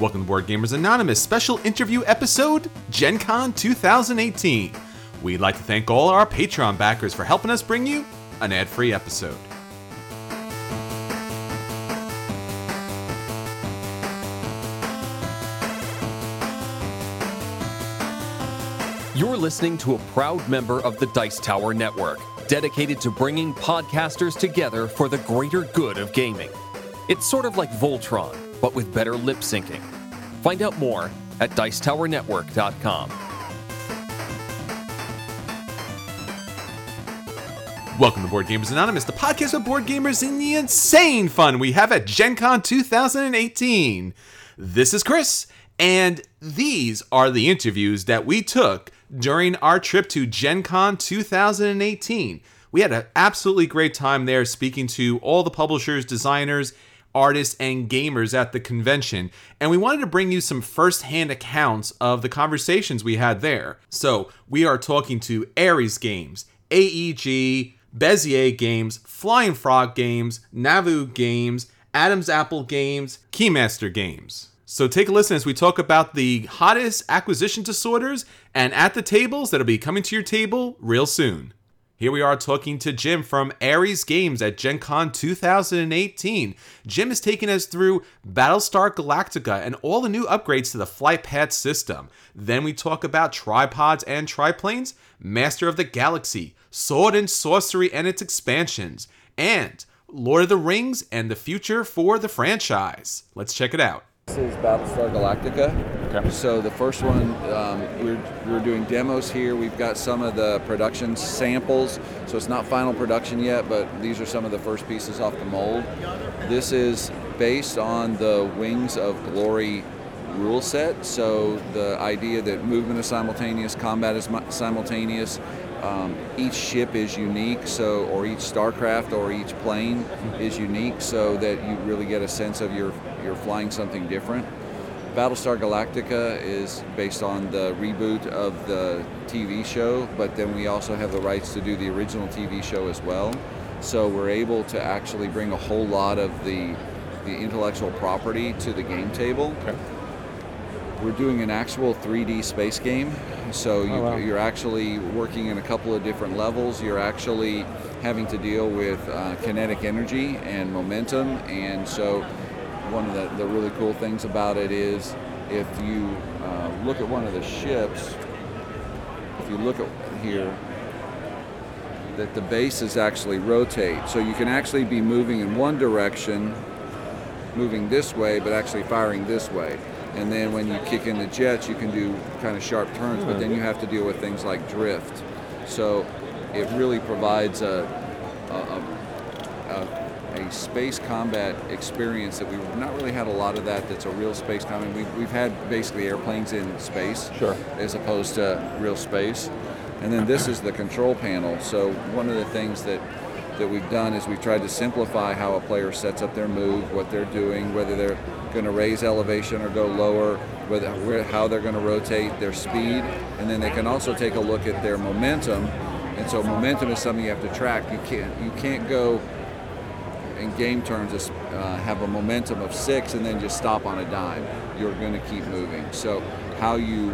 Welcome to Board Gamers Anonymous special interview episode, Gen Con 2018. We'd like to thank all our Patreon backers for helping us bring you an ad-free episode. You're listening to a proud member of the Dice Tower Network, dedicated to bringing podcasters together for the greater good of gaming. It's sort of like Voltron, but with better lip syncing. Find out more at DiceTowerNetwork.com. Welcome to Board Gamers Anonymous, the podcast with board gamers in the insane fun we have at Gen Con 2018. This is Chris, and these are the interviews that we took during our trip to Gen Con 2018. We had an absolutely great time there speaking to all the publishers, designers, artists, and gamers at the convention, and we wanted to bring you some first-hand accounts of the conversations we had there. So we are talking to Ares Games, AEG, Bezier Games, Flying Frog Games, Nauvoo Games, Adam's Apple Games, Keymaster Games. So take a listen as we talk about the hottest acquisition disorders and at the tables that'll be coming to your table real soon. Here we are talking to Jim from Ares Games at Gen Con 2018. Jim is taking us through Battlestar Galactica and all the new upgrades to the flight pad system. Then we talk about Tripods and Triplanes, Master of the Galaxy, Sword and Sorcery and its expansions, and Lord of the Rings and the future for the franchise. Let's check it out. This is Battlestar Galactica. Okay. So the first one, we're doing demos here. We've got some of the production samples, so it's not final production yet, but these are some of the first pieces off the mold. This is based on the Wings of Glory rule set, so the idea that movement is simultaneous, combat is simultaneous, each ship is unique, so or each starcraft or each plane is unique, so that you really get a sense of you're flying something different. Battlestar Galactica is based on the reboot of the TV show, but then we also have the rights to do the original TV show as well. So we're able to actually bring a whole lot of the intellectual property to the game table. Okay. We're doing an actual 3D space game, so you're actually working in a couple of different levels. You're actually having to deal with kinetic energy and momentum, and so one of the really cool things about it is if you look at one of the ships, if you look at here, that the bases actually rotate. So you can actually be moving in one direction, moving this way, but actually firing this way. And then when you kick in the jets, you can do kind of sharp turns, but then you have to deal with things like drift. So it really provides a space combat experience that we've not really had a lot of. That's a real space combat. We've had basically airplanes in space, sure, as opposed to real space. And then this is the control panel. So one of the things that we've done is we've tried to simplify how a player sets up their move, what they're doing, whether they're going to raise elevation or go lower, whether how they're going to rotate, their speed, and then they can also take a look at their momentum. And so momentum is something you have to track. You can't go in game terms have a momentum of 6 and then just stop on a dime. You're going to keep moving. So how you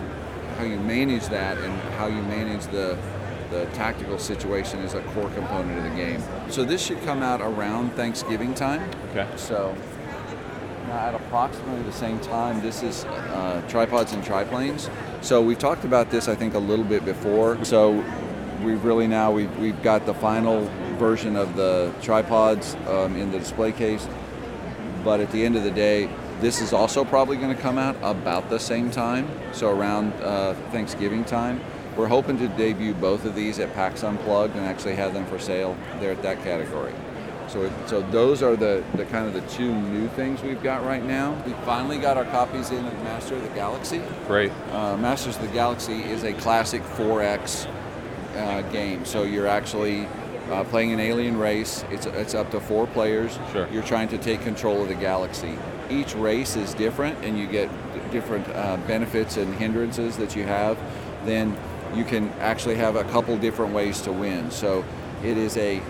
manage that and how you manage the tactical situation is a core component of the game. So this should come out around Thanksgiving time. Okay. So at approximately the same time, this is Tripods and Triplanes. So we've talked about this, I think, a little bit before. So we've got the final version of the Tripods in the display case. But at the end of the day, this is also probably going to come out about the same time. So around Thanksgiving time. We're hoping to debut both of these at PAX Unplugged and actually have them for sale there at that category. So those are the kind of the two new things we've got right now. We finally got our copies in of Master of the Galaxy. Great. Masters of the Galaxy is a classic 4X game. So you're actually playing an alien race. It's up to 4 players. Sure. You're trying to take control of the galaxy. Each race is different, and you get different benefits and hindrances that you have. Then you can actually have a couple different ways to win. So it is a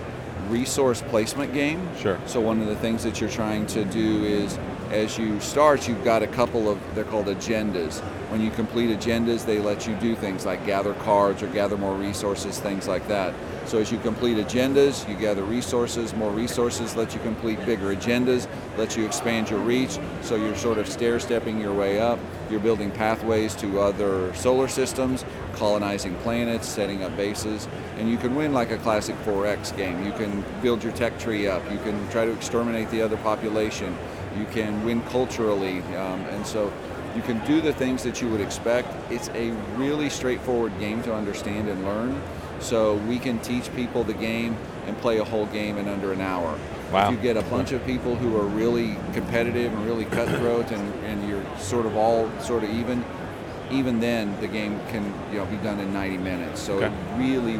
resource placement game. Sure. So one of the things that you're trying to do is as you start, you've got a couple of, they're called agendas. When you complete agendas, they let you do things like gather cards or gather more resources, things like that. So as you complete agendas, you gather resources, more resources, lets you complete bigger agendas, lets you expand your reach, so you're sort of stair-stepping your way up. You're building pathways to other solar systems, colonizing planets, setting up bases, and you can win like a classic 4X game. You can build your tech tree up, you can try to exterminate the other population, you can win culturally, and so you can do the things that you would expect. It's a really straightforward game to understand and learn. So we can teach people the game and play a whole game in under an hour. Wow. If you get a bunch of people who are really competitive and really cutthroat and you're sort of all sort of even then the game can, you know, be done in 90 minutes. So okay. really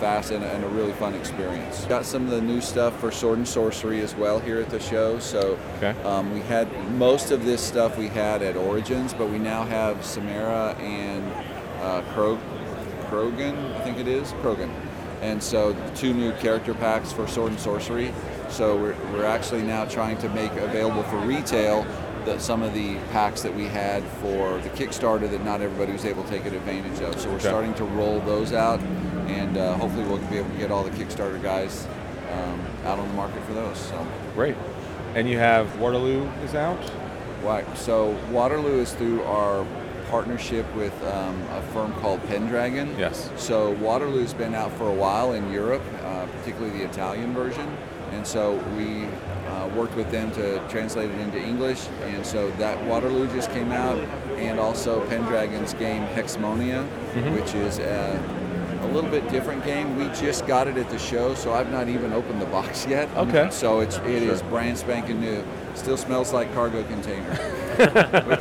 fast and a really fun experience. Got some of the new stuff for Sword and Sorcery as well here at the show. So okay. We had most of this stuff we had at Origins, but we now have Samara and Krogan, and so two new character packs for Sword and Sorcery. So we're actually now trying to make available for retail some of the packs that we had for the Kickstarter that not everybody was able to take advantage of. So we're starting to roll those out, and hopefully we'll be able to get all the Kickstarter guys out on the market for those. So great. And you have Waterloo is out? Right. So Waterloo is through our partnership with a firm called Pendragon. Yes. So Waterloo's been out for a while in Europe, particularly the Italian version, and so we worked with them to translate it into English, and so that Waterloo just came out, and also Pendragon's game Hexmonia, mm-hmm. which is a little bit different game. We just got it at the show, so I've not even opened the box yet. Okay. So it is brand spanking new. Still smells like cargo container,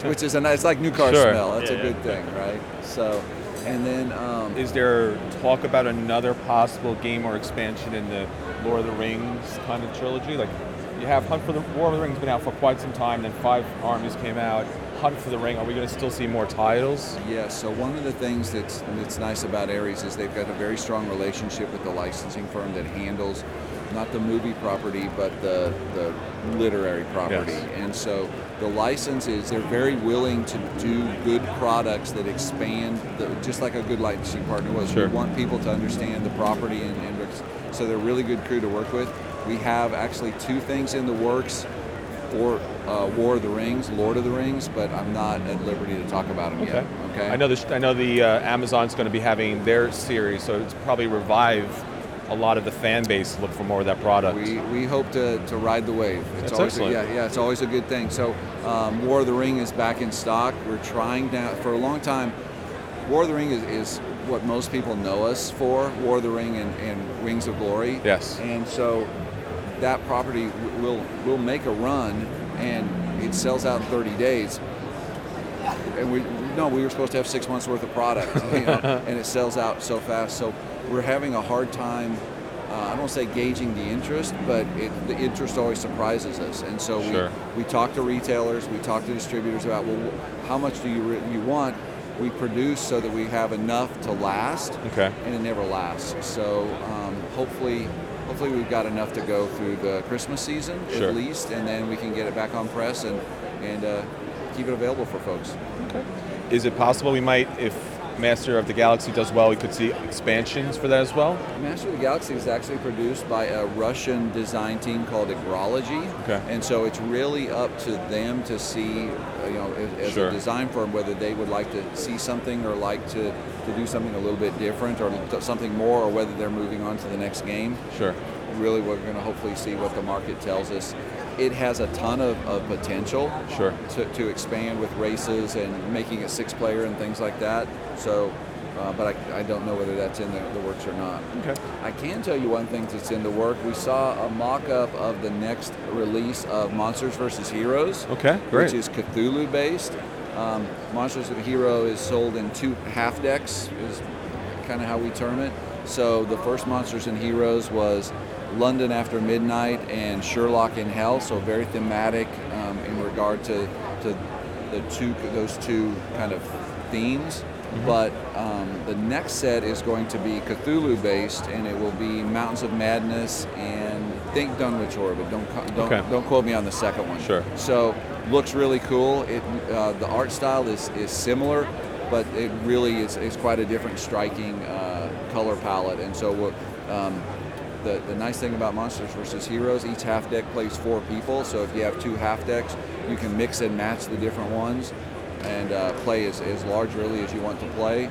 which is a nice, like new car smell. That's a good thing, right? So, and then is there talk about another possible game or expansion in the Lord of the Rings kind of trilogy? Like you have Hunt for the War of the Ring's been out for quite some time. Then Five Armies came out. Hunt for the Ring. Are we going to still see more titles? Yeah, so one of the things that's nice about Ares is they've got a very strong relationship with the licensing firm that handles not the movie property, but the literary property. Yes. And so the license is they're very willing to do good products that expand, just like a good licensing partner was. Sure. We want people to understand the property, and so they're a really good crew to work with. We have actually two things in the works for War of the Rings, Lord of the Rings, but I'm not at liberty to talk about them yet. Okay. I know the Amazon's going to be having their series, so it's probably revive a lot of the fan base. Look for more of that product. We hope to ride the wave. That's always excellent. It's always a good thing. So War of the Ring is back in stock. We're trying now for a long time. War of the Ring is what most people know us for. War of the Ring and Wings of Glory. Yes. And so that property will make a run, and it sells out in 30 days. And we were supposed to have 6 months worth of product, and it sells out so fast. So we're having a hard time. I don't want to say gauging the interest, but the interest always surprises us. And so we talk to retailers, we talk to distributors about how much do you want. We produce so that we have enough to last, and it never lasts. So hopefully we've got enough to go through the Christmas season at least, and then we can get it back on press and keep it available for folks. Okay. Is it possible we might, if Master of the Galaxy does well, we could see expansions for that as well? Master of the Galaxy is actually produced by a Russian design team called Agrology, and so it's really up to them to see, as a design firm, whether they would like to see something or like to do something a little bit different or something more, or whether they're moving on to the next game. Sure. Really, we're going to hopefully see what the market tells us. It has a ton of potential to expand with races and making it 6-player and things like that. So, but I don't know whether that's in the works or not. Okay. I can tell you one thing that's in the work. We saw a mock-up of the next release of Monsters vs. Heroes, which is Cthulhu-based. Monsters of Hero is sold in 2 half decks, is kind of how we term it. So the first Monsters and Heroes was London After Midnight and Sherlock in Hell, so very thematic in regard to those two kind of themes. But the next set is going to be Cthulhu-based, and it will be Mountains of Madness and I think Dunwich Horror, but don't quote me on the second one. Sure. So looks really cool. It the art style is similar, but it really is quite a different striking color palette. And so we'll, the nice thing about Monsters vs. Heroes, each half deck plays four people. So if you have two half decks, you can mix and match the different ones and play as large really as you want to play.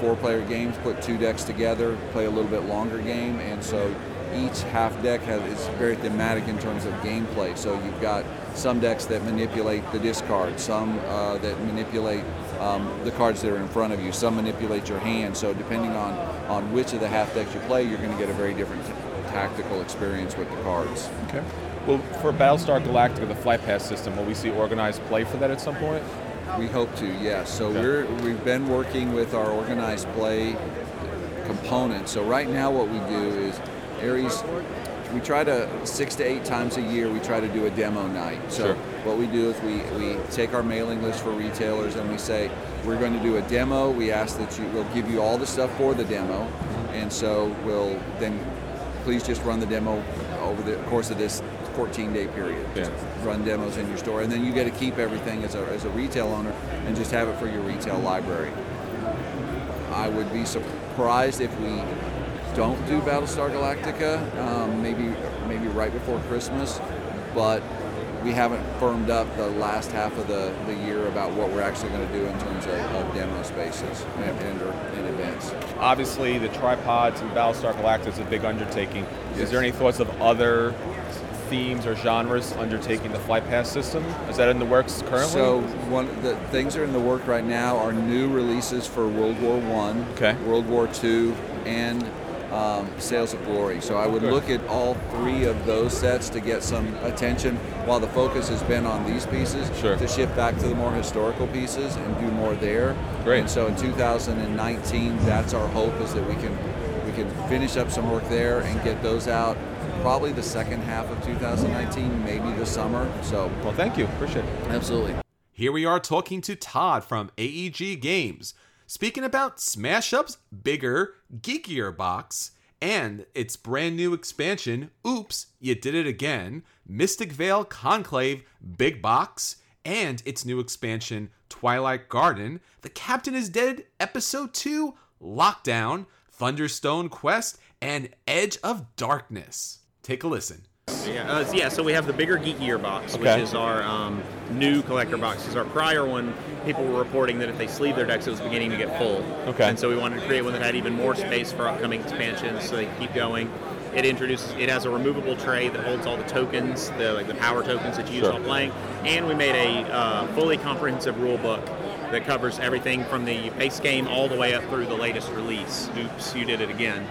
4-player games, put two decks together, play a little bit longer game, and so each half deck is very thematic in terms of gameplay. So you've got some decks that manipulate the discard, some that manipulate the cards that are in front of you, some manipulate your hand. So depending on which of the half decks you play, you're going to get a very different tactical experience with the cards. Okay. Well, for Battlestar Galactica, the flight pass system, will we see organized play for that at some point? We hope to, yes. So okay. We've been working with our organized play component. So right now what we do is Ares, we try to 6 to 8 times a year, we try to do a demo night. So sure. What we do is we take our mailing list for retailers and we say, we're going to do a demo. We ask that we'll give you all the stuff for the demo. And so we'll then, please just run the demo over the course of this 14-day period. Just run demos in your store, and then you get to keep everything as a retail owner and just have it for your retail library. I would be surprised if we don't do Battlestar Galactica, maybe right before Christmas, but we haven't firmed up the last half of the year about what we're actually going to do in terms of demo spaces and events. Obviously, the Tripods and Battlestar Galactica is a big undertaking. Yes. Is there any thoughts of other themes or genres undertaking the flight pass system? Is that in the works currently? So one of the things that are in the work right now are new releases for World War I, World War II, and Sales of Glory. So I would look at all three of those sets to get some attention while the focus has been on these pieces, to shift back to the more historical pieces and do more there. Great. And so in 2019, that's our hope, is that we can finish up some work there and get those out probably the second half of 2019, maybe the summer. So, well, thank you. Appreciate it. Absolutely. Here we are talking to Todd from AEG Games, speaking about Smash Up's bigger, geekier box and its brand new expansion, Oops, You Did It Again, Mystic Vale Conclave Big Box, and its new expansion, Twilight Garden, The Captain is Dead Episode 2, Lockdown, Thunderstone Quest, and Edge of Darkness. Take a listen. So we have the bigger, geekier box, which is our new collector box. Because our prior one, people were reporting that if they sleeved their decks, it was beginning to get full. Okay. And so we wanted to create one that had even more space for upcoming expansions, so they could keep going. It has a removable tray that holds all the tokens, the power tokens that you use while playing. And we made a fully comprehensive rule book that covers everything from the base game all the way up through the latest release, Oops, You Did It Again,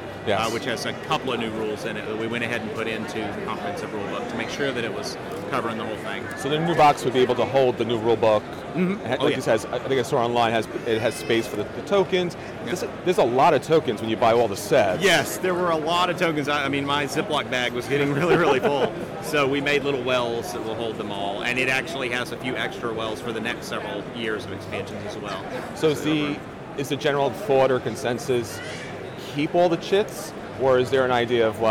which has a couple of new rules in it that we went ahead and put into the comprehensive rule book to make sure that it was covering the whole thing. So the new box would be able to hold the new rule book. Mm-hmm. I think I saw online, it has space for the tokens. Yeah. There's a lot of tokens when you buy all the sets. Yes, there were a lot of tokens. I mean, my Ziploc bag was getting really, really full. So we made little wells that will hold them all. And it actually has a few extra wells for the next several years of expansions as well. So is the general thought or consensus, keep all the chits? Or is there an idea of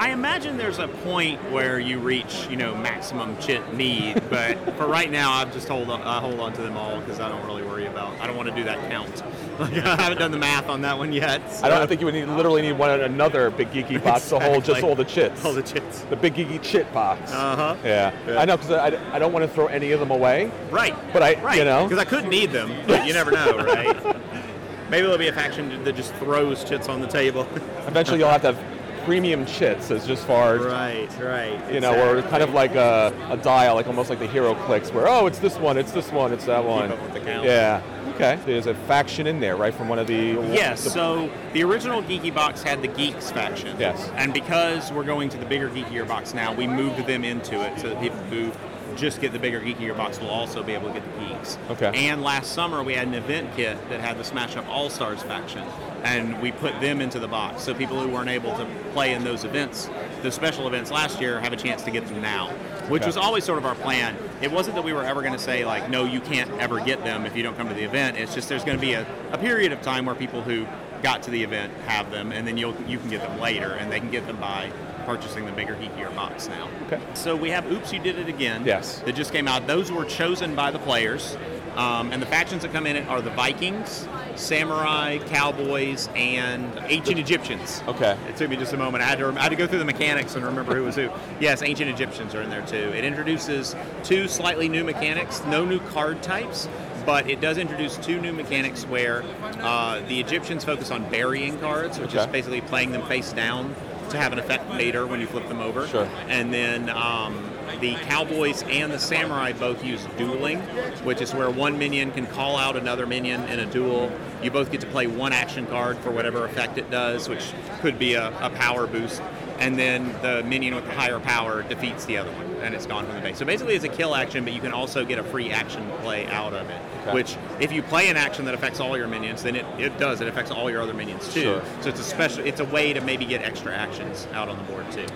I imagine there's a point where you reach, maximum chit need, but for right now, I've just hold on to them all because I don't really worry about. I don't want to do that count. I haven't done the math on that one yet. So. I don't think you would literally need another big geeky box to hold just all the chits. All the chits. The big geeky chit box. Uh huh. Yeah. I know, because I don't want to throw any of them away. Right. But because I could need them, but you never know, right? Maybe there'll be a faction that just throws chits on the table. Eventually, you'll have to have premium chits as just far as, or kind of like a dial, like almost like the hero clicks, where it's this one, it's this one, it's that one. Keep up with the count. Yeah. Okay. There's a faction in there, right, from one of the... Yes, so the original Geeky Box had the Geeks faction. Yes. And because we're going to the bigger, geekier box now, we moved them into it so that people who just get the bigger, geekier box will also be able to get the Geeks. Okay. And last summer, we had an event kit that had the Smash Up All-Stars faction. And we put them into the box. So people who weren't able to play in those events, the special events last year, have a chance to get them now, which was always sort of our plan. it wasn't that we were ever going to say, like, no, you can't ever get them if you don't come to the event. It's just there's going to be a period of time where people who got to the event have them, and then you can get them later, and they can get them by purchasing the bigger, geekier box now. Okay. So we have Oops, You Did It Again. Yes. That just came out. Those were chosen by the players. And the factions that come in are the Vikings, Samurai, Cowboys, and Ancient Egyptians. Okay. It took me just a moment. I had to go through the mechanics and remember who was who. Yes, Ancient Egyptians are in there too. It introduces two slightly new mechanics, no new card types, but it does introduce two new mechanics where the Egyptians focus on burying cards, which is basically playing them face down to have an effect later when you flip them over. Sure. And then... the Cowboys and the Samurai both use dueling, which is where one minion can call out another minion in a duel. You both get to play one action card for whatever effect it does, which could be a power boost. And then the minion with the higher power defeats the other one, and it's gone from the base. So basically it's a kill action, but you can also get a free action play out of it, which if you play an action that affects all your minions, then it does. It affects all your other minions too. Sure. So it's a way to maybe get extra actions out on the board too.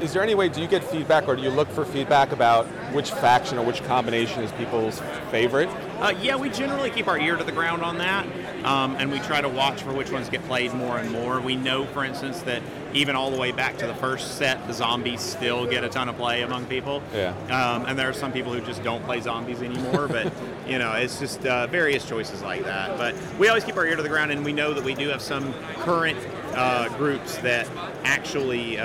Is there any way, do you get feedback or do you look for feedback about which faction or which combination is people's favorite? Yeah, we generally keep our ear to the ground on that, and we try to watch for which ones get played more and more. We know, for instance, that even all the way back to the first set, the zombies still get a ton of play among people. Yeah. And there are some people who just don't play zombies anymore, but, you know, it's just various choices like that. But we always keep our ear to the ground, and we know that we do have some current groups that actually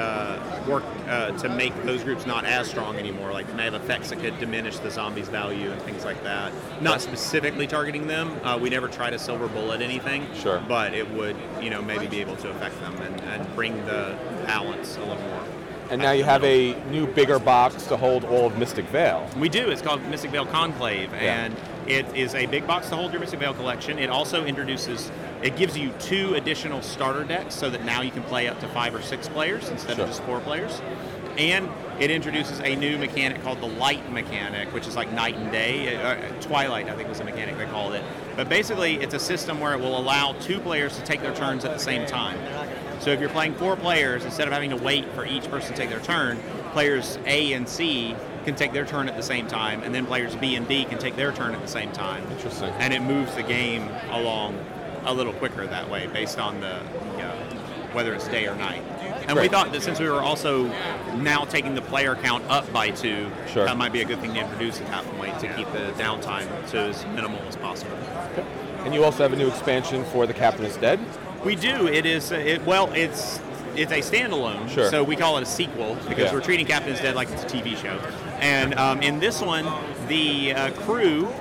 work to make those groups not as strong anymore. Like, they may have effects that could diminish the zombies' value and things like that. Not specifically targeting them. We never try to silver bullet anything. Sure. But it would, you know, maybe be able to affect them and bring the balance a little more. And now you have a new, bigger box to hold all of Mystic Vale. We do. It's called Mystic Vale Conclave. Yeah. And it is a big box to hold your Mystic Vale collection. It also introduces... It gives you two additional starter decks so that now you can play up to 5 or 6 players instead of just 4 players. And it introduces a new mechanic called the light mechanic, which is like night and day. Twilight, I think, was the mechanic they called it. But basically, it's a system where it will allow 2 players to take their turns at the same time. So if you're playing 4 players, instead of having to wait for each person to take their turn, players A and C can take their turn at the same time, and then players B and D can take their turn at the same time. Interesting. And it moves the game along a little quicker that way, based on whether it's day or night. And we thought that since we were also now taking the player count up by 2, that might be a good thing to introduce at that point to keep the downtime to as minimal as possible. Okay. And you also have a new expansion for The Captain is Dead? We do. It is, it's a standalone, so we call it a sequel because we're treating Captain is Dead like it's a TV show. And in this one, the crew...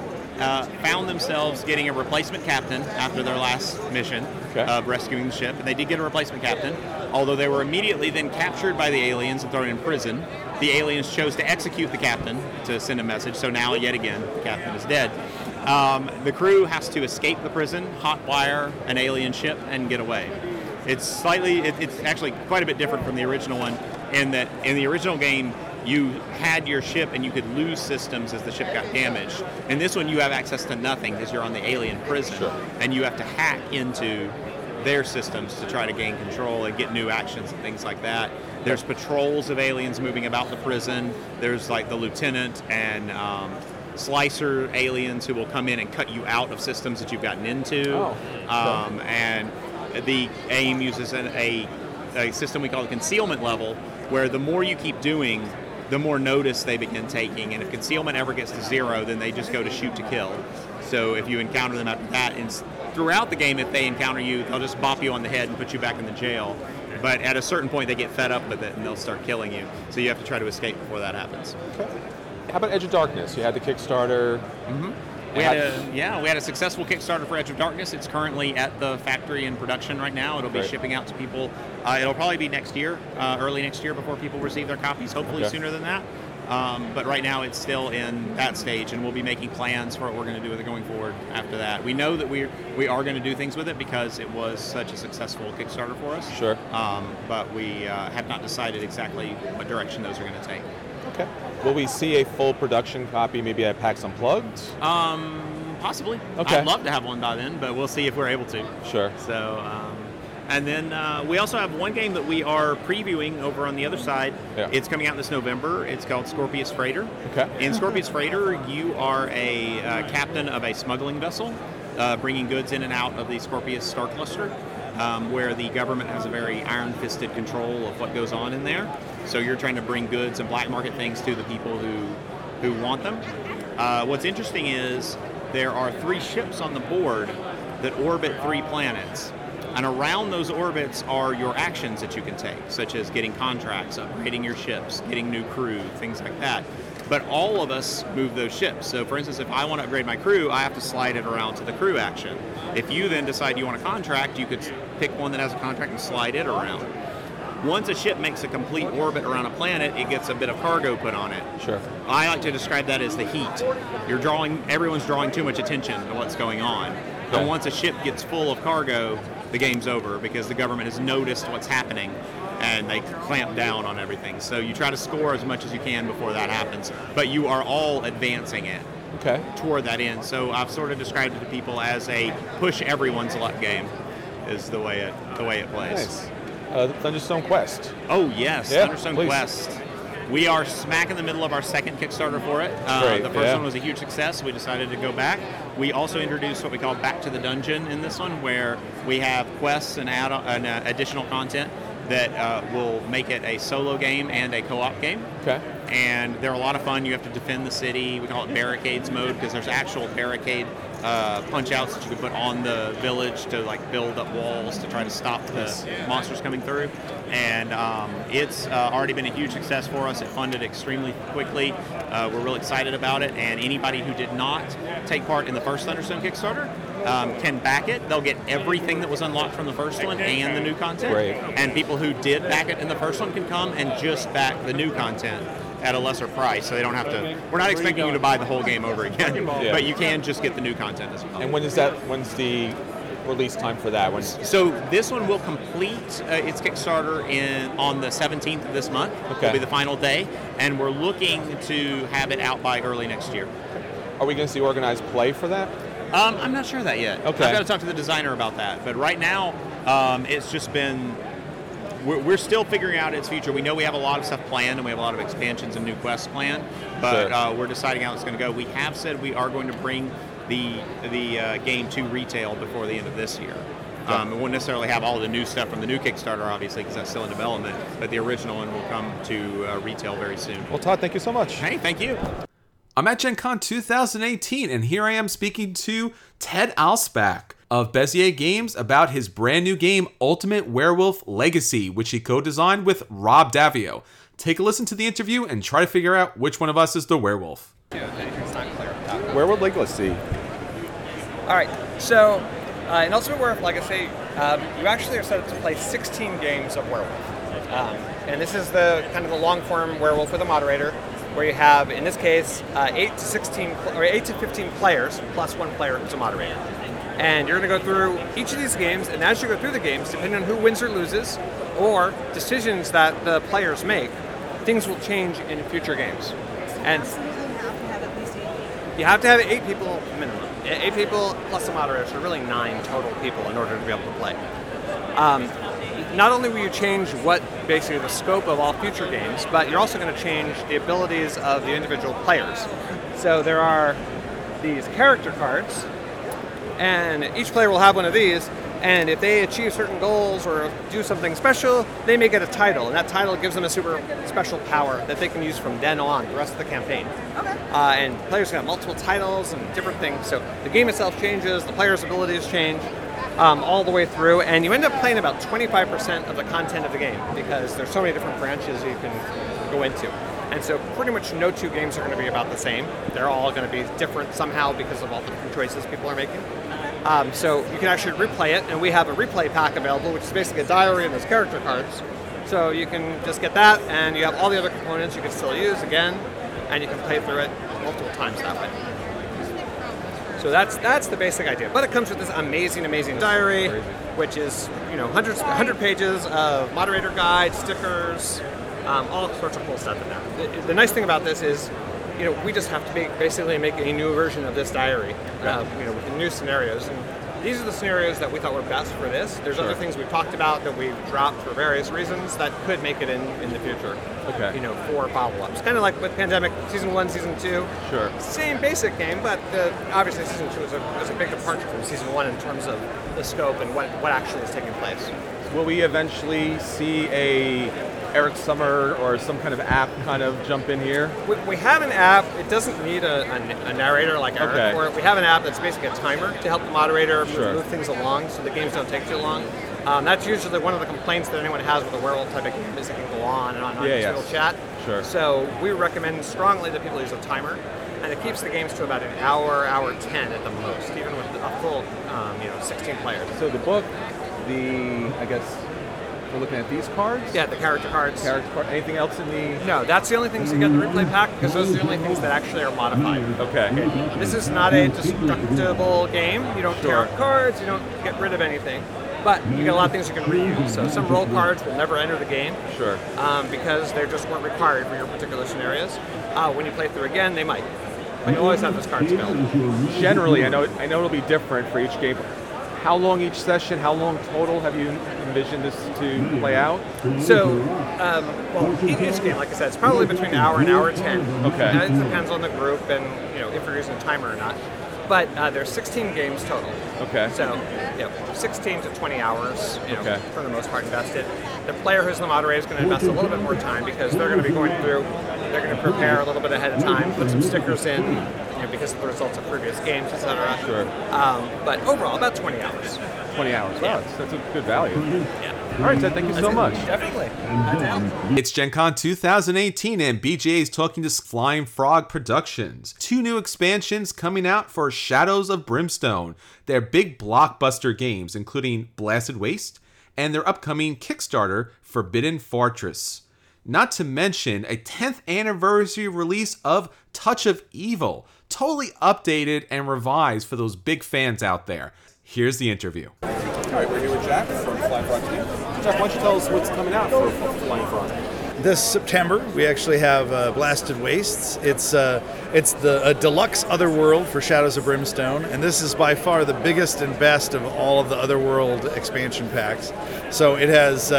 found themselves getting a replacement captain after their last mission of rescuing the ship. And they did get a replacement captain, although they were immediately then captured by the aliens and thrown in prison. The aliens chose to execute the captain to send a message, so now, yet again, the captain is dead. The crew has to escape the prison, hotwire an alien ship, and get away. It's actually quite a bit different from the original one in that in the original game, you had your ship and you could lose systems as the ship got damaged. In this one, you have access to nothing because you're on the alien prison. Sure. And you have to hack into their systems to try to gain control and get new actions and things like that. There's patrols of aliens moving about the prison. There's like the lieutenant and slicer aliens who will come in and cut you out of systems that you've gotten into. And the AIM uses a system we call the concealment level, where the more you keep doing, the more notice they begin taking. And if concealment ever gets to 0, then they just go to shoot to kill. So if you encounter them after that, and throughout the game, if they encounter you, they'll just bop you on the head and put you back in the jail. But at a certain point, they get fed up with it, and they'll start killing you. So you have to try to escape before that happens. Okay. How about Edge of Darkness? You had the Kickstarter. Mm-hmm. We had a successful Kickstarter for Edge of Darkness. It's currently at the factory in production right now. It'll be shipping out to people. It'll probably be next year, early next year, before people receive their copies, hopefully sooner than that. But right now it's still in that stage, and we'll be making plans for what we're going to do with it going forward after that. We know that we are going to do things with it because it was such a successful Kickstarter for us. Sure. But we have not decided exactly what direction those are going to take. Okay. Will we see a full production copy maybe at PAX Unplugged? Possibly. Okay. I'd love to have one by then, but we'll see if we're able to. Sure. So And then we also have one game that we are previewing over on the other side. Yeah. It's coming out this November. It's called Scorpius Freighter. Okay. In Scorpius Freighter, you are a captain of a smuggling vessel, bringing goods in and out of the Scorpius star cluster, where the government has a very iron-fisted control of what goes on in there. So you're trying to bring goods and black market things to the people who want them. What's interesting is there are 3 ships on the board that orbit 3 planets. And around those orbits are your actions that you can take, such as getting contracts, upgrading your ships, getting new crew, things like that. But all of us move those ships. So for instance, if I want to upgrade my crew, I have to slide it around to the crew action. If you then decide you want a contract, you could pick one that has a contract and slide it around. Once a ship makes a complete orbit around a planet, it gets a bit of cargo put on it. Sure. I like to describe that as the heat. Everyone's drawing too much attention to what's going on. Okay. And once a ship gets full of cargo, the game's over because the government has noticed what's happening and they clamp down on everything. So you try to score as much as you can before that happens, but you are all advancing it toward that end. So I've sort of described it to people as a push everyone's luck game is the way it plays. Nice. Thunderstone Quest. Oh, yes, yeah, Thunderstone Quest. We are smack in the middle of our second Kickstarter for it. The first one was a huge success. We decided to go back. We also introduced what we call Back to the Dungeon in this one, where we have quests and additional content that will make it a solo game and a co-op game. Okay. And they're a lot of fun. You have to defend the city. We call it barricades mode because there's actual barricade punch-outs that you can put on the village to like build up walls to try to stop the monsters coming through. And it's already been a huge success for us. It funded extremely quickly. We're real excited about it. And anybody who did not take part in the first Thunderstone Kickstarter can back it. They'll get everything that was unlocked from the first one and the new content. Great. And people who did back it in the first one can come and just back the new content at a lesser price, so they don't have to. We're not expecting you to buy the whole game over again, but you can just get the new content as well. And when's the release time for that one? So this one will complete its Kickstarter on the 17th of this month. Okay. It'll be the final day, and we're looking to have it out by early next year. Are we going to see organized play for that? I'm not sure of that yet. Okay. I've got to talk to the designer about that. But right now, it's just been. We're still figuring out its future. We know we have a lot of stuff planned, and we have a lot of expansions and new quests planned, but we're deciding how it's going to go. We have said we are going to bring the game to retail before the end of this year. It won't necessarily have all the new stuff from the new Kickstarter, obviously, because that's still in development, but the original one will come to retail very soon. Well, Todd, thank you so much. Hey, thank you. I'm at Gen Con 2018, and here I am speaking to Ted Alsbach of Bezier Games about his brand new game, Ultimate Werewolf Legacy, which he co-designed with Rob Davio. Take a listen to the interview and try to figure out which one of us is the werewolf. Werewolf Legacy. All right, so in Ultimate Werewolf Legacy, you actually are set up to play 16 games of werewolf. And this is the kind of the long-form werewolf with a moderator, where you have, in this case, 8 to 15 players, plus one player who's a moderator. And you're going to go through each of these games, and as you go through the games, depending on who wins or loses, or decisions that the players make, things will change in future games. And so you have to have at least 8 people. You have to have 8 people minimum. 8 people plus a moderator, so really 9 total people in order to be able to play. Not only will you change basically the scope of all future games, but you're also going to change the abilities of the individual players. So there are these character cards, and each player will have one of these, and if they achieve certain goals or do something special, they may get a title, and that title gives them a super special power that they can use from then on the rest of the campaign. Okay. And players can have multiple titles and different things, so the game itself changes, the players' abilities change, all the way through, and you end up playing about 25% of the content of the game, because there's so many different branches you can go into. And so pretty much no two games are going to be about the same. They're all going to be different somehow because of all the different choices people are making. So you can actually replay it, and we have a replay pack available, which is basically a diary and those character cards. So you can just get that, and you have all the other components you can still use again, and you can play through it multiple times that way. So that's the basic idea. But it comes with this amazing, amazing diary, which is, you know, 100 pages of moderator guides, stickers, all sorts of cool stuff in there. The nice thing about this is, you know, we just have to basically make a new version of this diary, you know, with the new scenarios. And These are the scenarios that we thought were best for this. There's other things we've talked about that we've dropped for various reasons that could make it in the future. Okay. You know, for follow-ups. Kind of like with Pandemic, Season 1, Season 2. Sure. Same basic game, but obviously Season 2 was a big departure from Season 1 in terms of the scope and what actually is taking place. Will we eventually see a Eric Summer or some kind of app kind of jump in here? We have an app. It doesn't need a narrator like Eric for it. We have an app that's basically a timer to help the moderator move things along so the games don't take too long. That's usually one of the complaints that anyone has with the werewolf type of game is it can go on and on and chat. Sure. So we recommend strongly that people use a timer, and it keeps the games to about an hour, hour 10 at the most, even with a full 16 players. So the book, I guess, we're looking at these cards? Yeah, the character cards. Anything else in the... No, that's the only things you get in the replay pack, because those are the only things that actually are modified. Okay. This is not a destructible game. You don't tear up cards, you don't get rid of anything. But you get a lot of things you can reuse. So some roll cards will never enter the game. Sure. Because they just weren't required for your particular scenarios. When you play through again, they might. But you always have those cards available. Generally, I know it'll be different for each game. How long each session? How long total have you envisioned this to play out? So, each game, like I said, it's probably between an hour and hour 10. Okay. It depends on the group and if you're using a timer or not. But there's 16 games total. Okay. So, 16 to 20 hours, for the most part invested. The player who's the moderator is going to invest a little bit more time because they're going to be going through, they're going to prepare a little bit ahead of time, put some stickers in, because of the results of previous games, etc. Sure. But overall, about 20 hours. 20 hours. Wow, that's a good value. Yeah. All right, Ted, thank you so much. Definitely. It's Gen Con 2018, and BJ is talking to Flying Frog Productions. 2 new expansions coming out for Shadows of Brimstone, their big blockbuster games, including Blasted Wastes and their upcoming Kickstarter, Forbidden Fortress. Not to mention a 10th anniversary release of Touch of Evil, totally updated and revised for those big fans out there. Here's the interview. All right, we're here with Jack from Flying Frog Team. Jack, why don't you tell us what's coming out for Flying Frog? This September, we actually have Blasted Wastes. It's the deluxe Otherworld for Shadows of Brimstone, and this is by far the biggest and best of all of the Otherworld expansion packs. So it has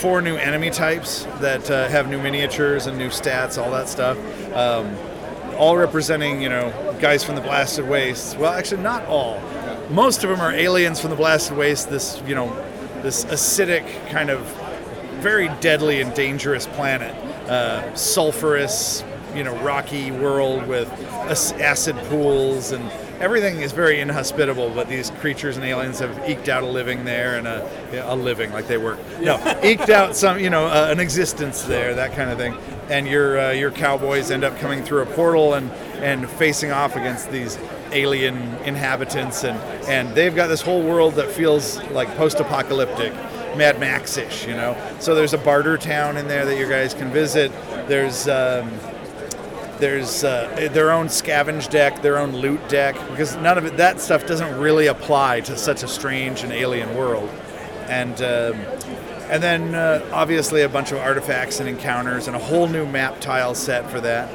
4 new enemy types that have new miniatures and new stats, all that stuff. All representing, guys from the Blasted Wastes. Well, actually, not all. Most of them are aliens from the Blasted Wastes, this, this acidic kind of very deadly and dangerous planet. Sulfurous, rocky world with acid pools, and everything is very inhospitable, but these creatures and aliens have eked out a living there and a living, like they work. No, eked out some, an existence there, that kind of thing. And your cowboys end up coming through a portal and facing off against these alien inhabitants, and they've got this whole world that feels like post-apocalyptic, Mad Max-ish, So there's a barter town in there that you guys can visit. There's their own scavenge deck, their own loot deck, because none of it, that stuff doesn't really apply to such a strange and alien world. And then obviously a bunch of artifacts and encounters and a whole new map tile set for that.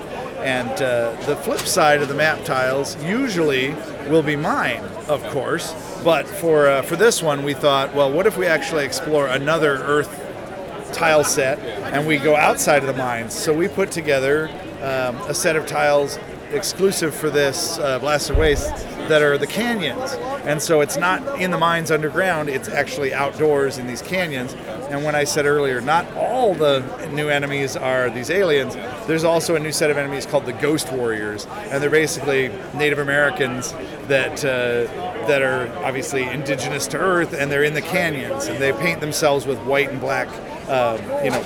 And the flip side of the map tiles usually will be mine, of course. But for this one, we thought, well, what if we actually explore another Earth tile set and we go outside of the mines? So we put together a set of tiles exclusive for this Blasted Wastes that are the canyons. And so it's not in the mines underground, it's actually outdoors in these canyons. And when I said earlier, not all the new enemies are these aliens. There's also a new set of enemies called the Ghost Warriors, and they're basically Native Americans that are obviously indigenous to Earth, and they're in the canyons, and they paint themselves with white and black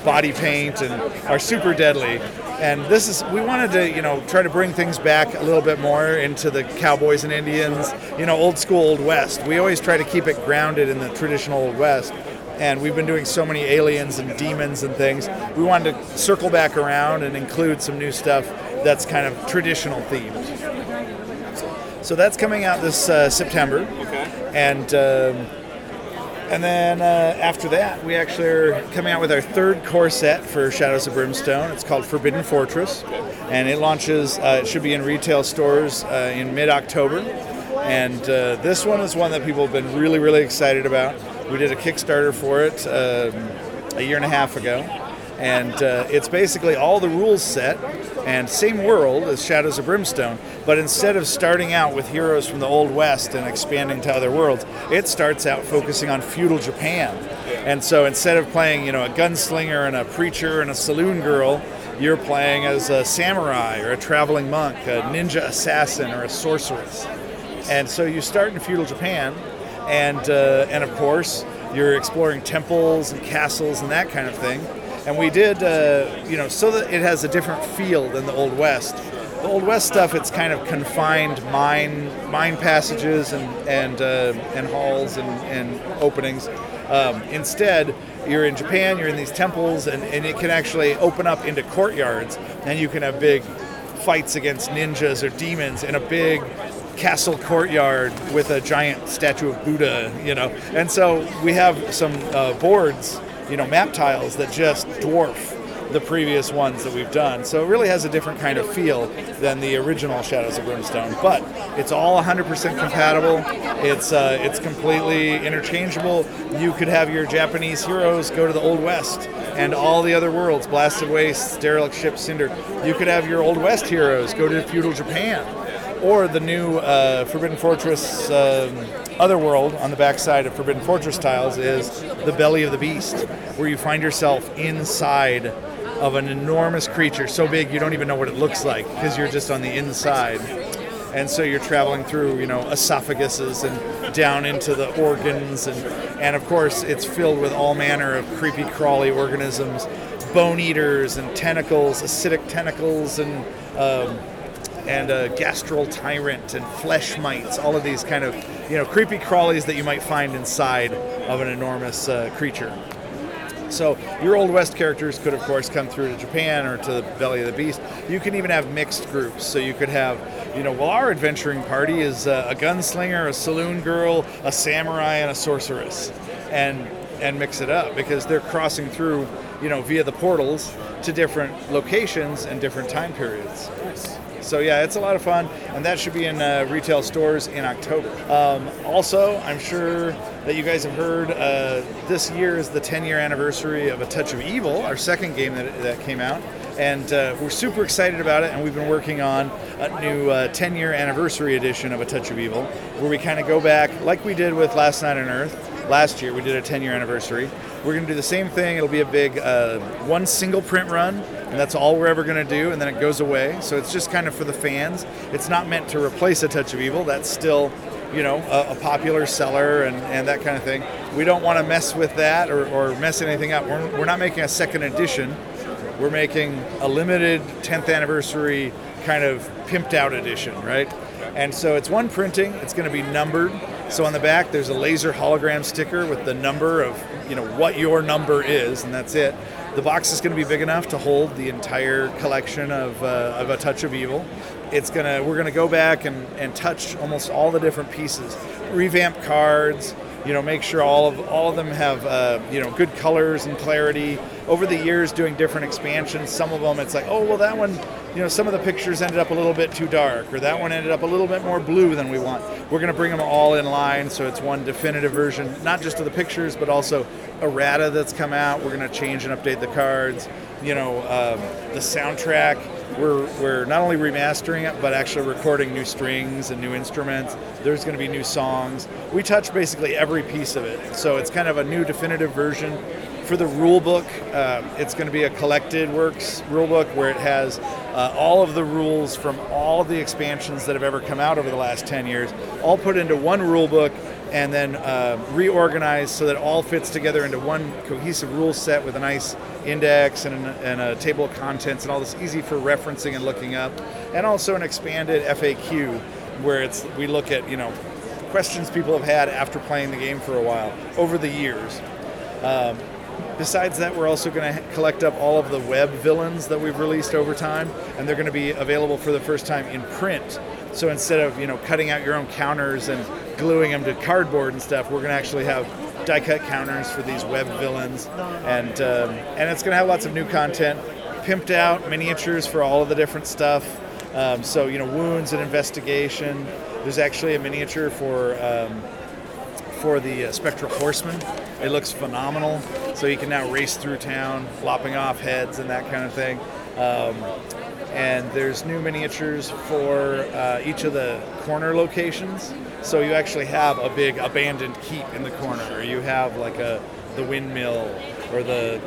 body paint and are super deadly. And this is, we wanted to, try to bring things back a little bit more into the cowboys and Indians, old school Old West. We always try to keep it grounded in the traditional Old West. And we've been doing so many aliens and demons and things. We wanted to circle back around and include some new stuff that's kind of traditional themed. So that's coming out this September. Okay. And then after that, we actually are coming out with our 3rd core set for Shadows of Brimstone. It's called Forbidden Fortress, and it launches. It should be in retail stores in mid-October. And this one is one that people have been really, really excited about. We did a Kickstarter for it a year and a half ago. And it's basically all the rules set and same world as Shadows of Brimstone, but instead of starting out with heroes from the Old West and expanding to other worlds, it starts out focusing on feudal Japan. And so instead of playing, you know, a gunslinger and a preacher and a saloon girl, you're playing as a samurai or a traveling monk, a ninja assassin or a sorceress. And so you start in feudal Japan, and of course, you're exploring temples and castles and that kind of thing. And we did, you know, so that it has a different feel than the Old West. The Old West stuff, it's kind of confined mine passages and halls and openings. Instead, you're in Japan, you're in these temples, and it can actually open up into courtyards, and you can have big fights against ninjas or demons in a big castle courtyard with a giant statue of Buddha, you know. And so we have some boards, you know, map tiles that just dwarf the previous ones that we've done. So it really has a different kind of feel than the original Shadows of Brimstone, but it's all 100% compatible. It's completely interchangeable. You could have your Japanese heroes go to the Old West and all the other worlds, Blasted Wastes, Derelict Ship, Cinder. You could have your Old West heroes go to feudal Japan, or the new Forbidden Fortress Otherworld on the backside of Forbidden Fortress tiles is the belly of the beast, where you find yourself inside of an enormous creature so big you don't even know what it looks like because you're just on the inside. And so you're traveling through, you know, esophaguses and down into the organs, and of course it's filled with all manner of creepy crawly organisms, bone eaters and tentacles, acidic tentacles, and a gastral tyrant and flesh mites, all of these kind of, you know, creepy crawlies that you might find inside of an enormous creature. So your Old West characters could, of course, come through to Japan or to the belly of the beast. You can even have mixed groups. So you could have, you know, well, our adventuring party is a gunslinger, a saloon girl, a samurai, and a sorceress, and mix it up because they're crossing through, you know, via the portals to different locations and different time periods. So yeah, it's a lot of fun, and that should be in retail stores in October. Also, I'm sure that you guys have heard this year is the 10-year anniversary of A Touch of Evil, our second game that came out, and we're super excited about it, and we've been working on a new 10-year anniversary edition of A Touch of Evil, where we kind of go back, like we did with Last Night on Earth. Last year, we did a 10-year anniversary. We're going to do the same thing. It'll be a big one single print run, and that's all we're ever going to do, and then it goes away. So it's just kind of for the fans. It's not meant to replace A Touch of Evil. That's still, you know, a popular seller and that kind of thing. We don't want to mess with that or mess anything up. We're not making a second edition. We're making a limited 10th anniversary kind of pimped out edition, right? And so it's one printing. It's going to be numbered. So on the back, there's a laser hologram sticker with the number of, you know, what your number is, and that's it. The box is going to be big enough to hold the entire collection of A Touch of Evil. We're going to go back and touch almost all the different pieces, revamp cards, you know, make sure all of them have, you know, good colors and clarity. Over the years, doing different expansions, some of them it's like, oh, well, that one, you know, some of the pictures ended up a little bit too dark, or that one ended up a little bit more blue than we want. We're going to bring them all in line, so it's one definitive version, not just of the pictures, but also errata that's come out. We're going to change and update the cards. You know, the soundtrack, we're not only remastering it, but actually recording new strings and new instruments. There's going to be new songs. We touch basically every piece of it. So it's kind of a new definitive version. For the rule book, it's going to be a collected works rule book where it has all of the rules from all the expansions that have ever come out over the last 10 years, all put into one rule book, and then reorganized so that it all fits together into one cohesive rule set with a nice index and a table of contents and all this easy for referencing and looking up, and also an expanded FAQ where we look at, you know, questions people have had after playing the game for a while over the years. Besides that, we're also going to collect up all of the web villains that we've released over time, and they're going to be available for the first time in print. So instead of, you know, cutting out your own counters and gluing them to cardboard and stuff, we're going to actually have die-cut counters for these web villains, and it's going to have lots of new content, pimped out miniatures for all of the different stuff, So, you know, wounds and investigation. There's actually a miniature for the Spectral Horseman. It looks phenomenal. So you can now race through town, lopping off heads and that kind of thing. And there's new miniatures for each of the corner locations. So you actually have a big abandoned keep in the corner, or you have like the windmill, or the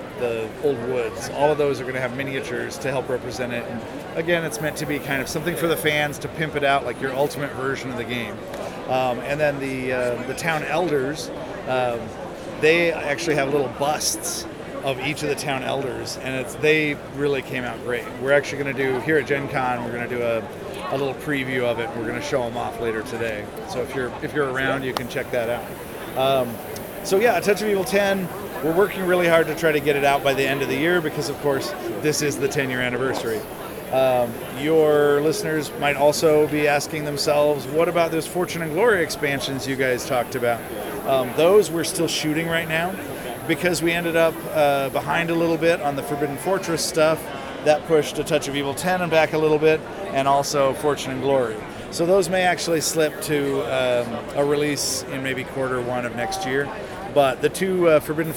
old woods. All of those are going to have miniatures to help represent it. And again, it's meant to be kind of something for the fans to pimp it out, like your ultimate version of the game. And then the town elders, they actually have little busts of each of the town elders, and they really came out great. We're actually going to do, here at Gen Con, we're going to do a little preview of it. We're going to show them off later today. So if you're around, you can check that out. So yeah, Touch of Evil 10, we're working really hard to try to get it out by the end of the year because, of course, this is the 10-year anniversary. Your listeners might also be asking themselves, what about those Fortune and Glory expansions you guys talked about? Those we're still shooting right now because we ended up behind a little bit on the Forbidden Fortress stuff. That pushed a Touch of Evil 10 and back a little bit, and also Fortune and Glory. So those may actually slip to a release in maybe Q1 of next year. But the two Fortune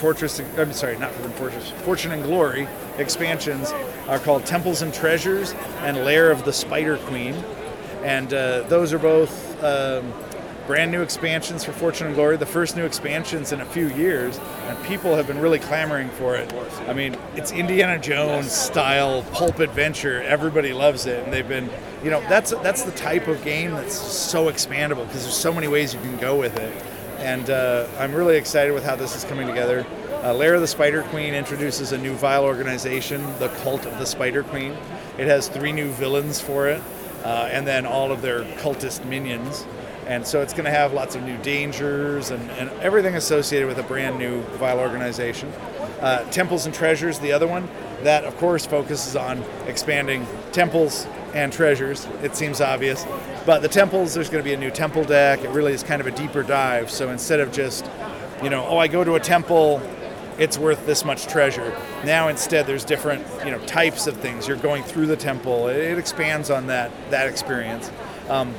and Glory expansions are called Temples and Treasures and Lair of the Spider Queen. And those are both brand new expansions for Fortune and Glory, the first new expansions in a few years, and people have been really clamoring for it. I mean, it's Indiana Jones style pulp adventure. Everybody loves it, and they've been, you know, that's the type of game that's so expandable because there's so many ways you can go with it. And I'm really excited with how this is coming together. Lair of the Spider Queen introduces a new vile organization, the Cult of the Spider Queen. It has 3 new villains for it, and then all of their cultist minions. And so it's going to have lots of new dangers and everything associated with a brand new vile organization. Temples and Treasures, the other one, that of course focuses on expanding temples and treasures. It seems obvious. But the temples, there's going to be a new temple deck. It really is kind of a deeper dive. So instead of just, you know, oh, I go to a temple, it's worth this much treasure. Now instead there's different, you know, types of things. You're going through the temple. It expands on that experience.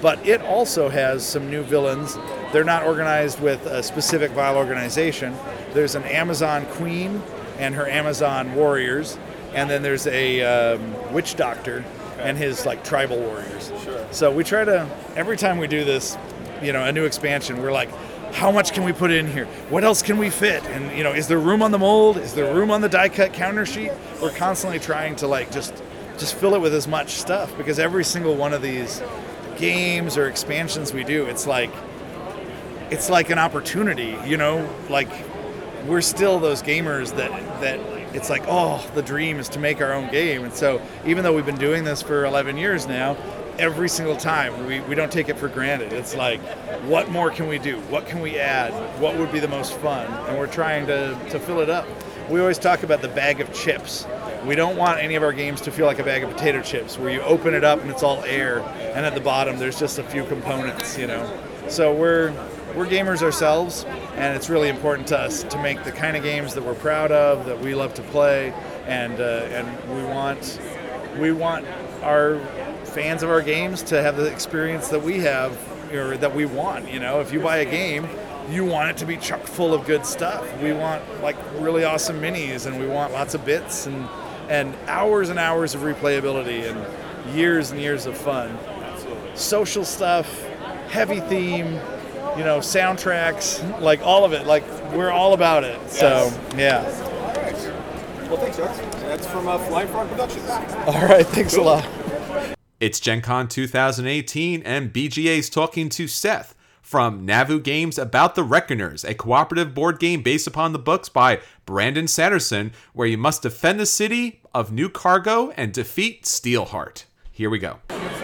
But it also has some new villains. They're not organized with a specific vile organization. There's an Amazon queen and her Amazon warriors, and then there's a witch doctor and his like tribal warriors. Sure. So we try to, every time we do this, you know, a new expansion, we're like, how much can we put in here? What else can we fit? And you know, is there room on the mold? Is there room on the die cut counter sheet? We're constantly trying to like just fill it with as much stuff, because every single one of these games or expansions we do, it's like an opportunity, you know, like we're still those gamers that it's like, oh, the dream is to make our own game. And so even though we've been doing this for 11 years now, every single time we don't take it for granted. It's like, what more can we do? What can we add? What would be the most fun? And we're trying to fill it up. We always talk about the bag of chips. We don't want any of our games to feel like a bag of potato chips where you open it up and it's all air, and at the bottom there's just a few components, you know. So we're gamers ourselves, and it's really important to us to make the kind of games that we're proud of, that we love to play, and we want our fans of our games to have the experience that we have, or that we want, you know. If you buy a game, you want it to be chock full of good stuff. We want like really awesome minis, and we want lots of bits and hours of replayability and years of fun. Social stuff, heavy theme, you know, soundtracks, like all of it. Like, we're all about it. Yes. So, yeah. All right. Well, thanks, Alex. That's from Flying Frog Productions. All right. Thanks a lot. It's Gen Con 2018, and BGA's talking to Seth from Nauvoo Games about The Reckoners, a cooperative board game based upon the books by Brandon Sanderson, where you must defend the city of New Cargo and defeat Steelheart. Here we go.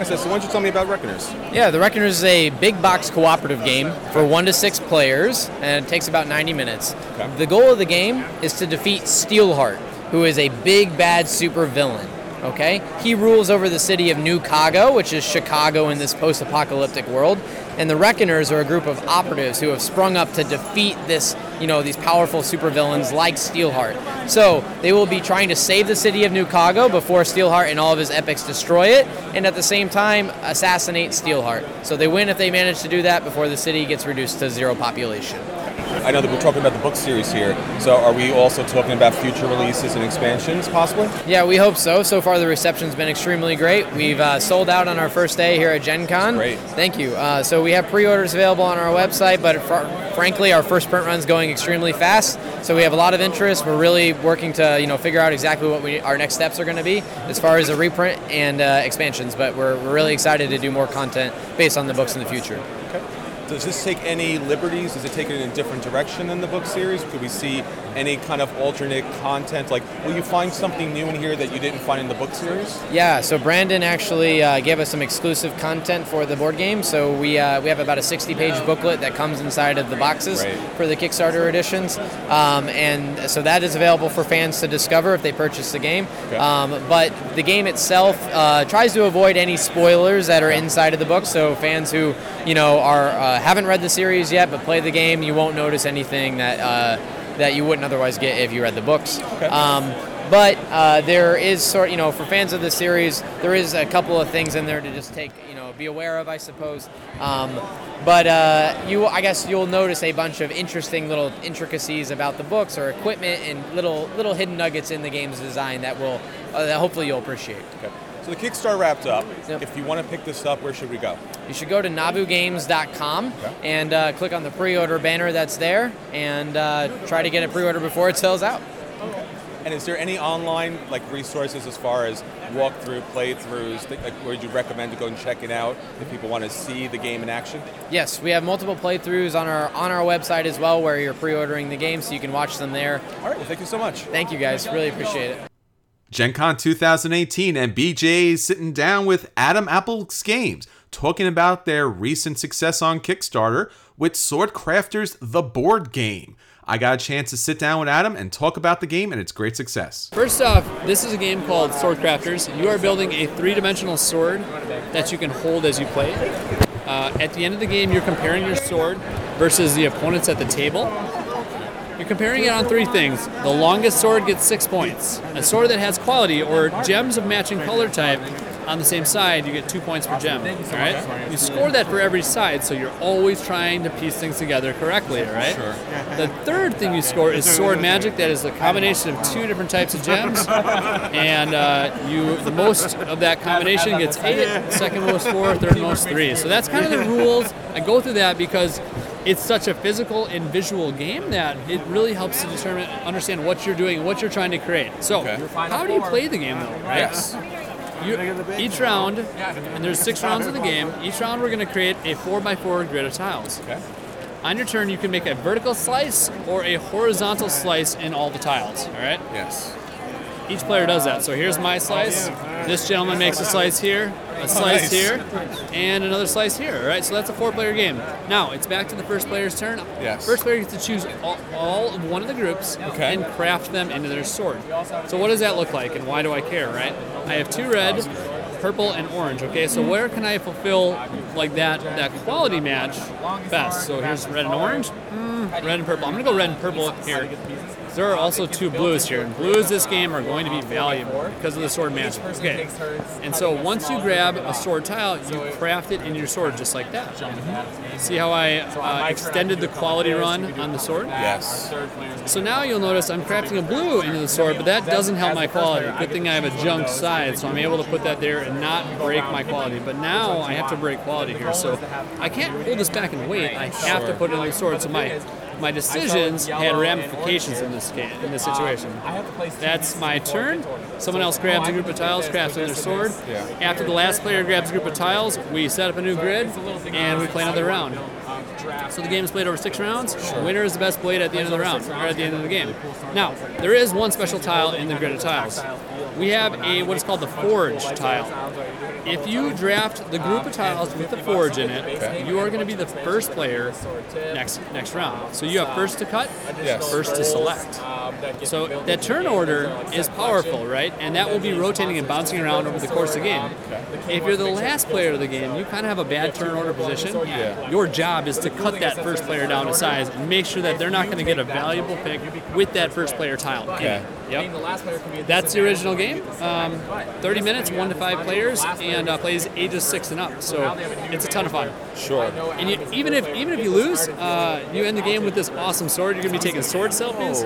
So why don't you tell me about Reckoners? Yeah, The Reckoners is a big box cooperative game for 1 to 6 players, and it takes about 90 minutes. Okay. The goal of the game is to defeat Steelheart, who is a big bad super villain. Okay, he rules over the city of New Cargo, which is Chicago in this post-apocalyptic world, and the Reckoners are a group of operatives who have sprung up to defeat this you know, these powerful supervillains like Steelheart. So they will be trying to save the city of New Kago before Steelheart and all of his epics destroy it, and at the same time assassinate Steelheart. So they win if they manage to do that before the city gets reduced to zero population. I know that we're talking about the book series here, so are we also talking about future releases and expansions, possibly? Yeah, we hope so. So far, the reception's been extremely great. We've sold out on our first day here at Gen Con. Great. Thank you. So we have pre-orders available on our website, but frankly, our first print run's going extremely fast, so we have a lot of interest. We're really working to, you know, figure out exactly what our next steps are going to be as far as a reprint and expansions, but we're really excited to do more content based on the books in the future. Okay. Does this take any liberties? Does it take it in a different direction than the book series? Could we see any kind of alternate content? Like, will you find something new in here that you didn't find in the book series? Yeah, so Brandon actually gave us some exclusive content for the board game. So we have about a 60-page booklet that comes inside of the boxes for the Kickstarter editions. And so that is available for fans to discover if they purchase the game. Okay. But the game itself tries to avoid any spoilers that are inside of the book. So fans who, you know, are... haven't read the series yet, but play the game, you won't notice anything that that you wouldn't otherwise get if you read the books. Okay. But there is for fans of the series, there is a couple of things in there to just take, be aware of, I suppose. I guess you'll notice a bunch of interesting little intricacies about the books or equipment and little hidden nuggets in the game's design that will that hopefully you'll appreciate. Okay. So the Kickstarter wrapped up. Yep. If you want to pick this up, where should we go? You should go to NauvooGames.com and click on the pre-order banner that's there and try to get a pre-order before it sells out. Okay. And is there any online resources as far as walkthrough, playthroughs, where you recommend to go and check it out if people want to see the game in action? Yes, we have multiple playthroughs on our website as well where you're pre-ordering the game so you can watch them there. All right, well, thank you so much. Thank you guys, really appreciate it. Gen Con 2018, and BJ is sitting down with Adam Apple's Games, talking about their recent success on Kickstarter with Sword Crafters, the board game. I got a chance to sit down with Adam and talk about the game and its great success. First off, this is a game called Sword Crafters. You are building a three-dimensional sword that you can hold as you play it. At the end of the game, you're comparing your sword versus the opponents at the table. You're comparing it on three things. The longest sword gets 6 points. A sword that has quality or gems of matching color type on the same side, you get 2 points per gem. All right? You score that for every side, so you're always trying to piece things together correctly. All right? Sure. The third thing you score is sword magic. That is the combination of two different types of gems, and the most of that combination gets 8. Second most 4. Third most 3. So that's kind of the rules. I go through that because it's such a physical and visual game that it really helps to understand what you're doing and what you're trying to create. So, how do you play the game, though? Right? Yes. Each round, and there's 6 rounds of the game, each round we're going to create a 4x4 grid of tiles. Okay. On your turn, you can make a vertical slice or a horizontal slice in all the tiles, all right? Yes. Each player does that. So here's my slice. This gentleman makes a slice here, a slice here, and another slice here. All right, so that's a 4-player game. Now it's back to the first player's turn. Yes. First player gets to choose all of one of the groups and craft them into their sword. So what does that look like, and why do I care? Right? I have 2 red, purple, and orange. Okay, so where can I fulfill that quality match best? So here's red and orange, red and purple. I'm gonna go red and purple here. There are also 2 blues here, and blues this game are going to be valuable because of the sword magic. Okay. And so once you grab a sword tile, you craft it in your sword just like that. Mm-hmm. See how I extended the quality run on the sword? Yes. So now you'll notice I'm crafting a blue into the sword, but that doesn't help my quality. Good thing I have a junk side, so I'm able to put that there and not break my quality. But now I have to break quality here, so I can't hold this back and wait. I have to put it in the sword, so my decisions had ramifications in this situation. That's my turn. Someone else grabs a group of tiles, crafts in their sword. After the last player grabs a group of tiles, we set up a new grid, and we play another round. So the game is played over 6 rounds. The winner is the best played at the end of the round, or at the end of the game. Now, there is one special tile in the grid of tiles. We have what is called the forge tile. If you draft the group of tiles with the forge in it, you are going to be the first player next round. So you have first to cut, first to select. So that turn order is powerful, right? And that will be rotating and bouncing around over the course of the game. if you're the last player of the game, you kind of have a bad turn order position. Yeah. Your job is to cut that first player down to size and make sure that they're not going to get a valuable pick with that first player tile. Okay. Yep. That's the original game. 30 minutes, 1 to 5 players, and plays ages 6 and up. So it's a ton of fun. Sure. And you, even if you lose, you end the game with this awesome sword. You're going to be taking sword selfies.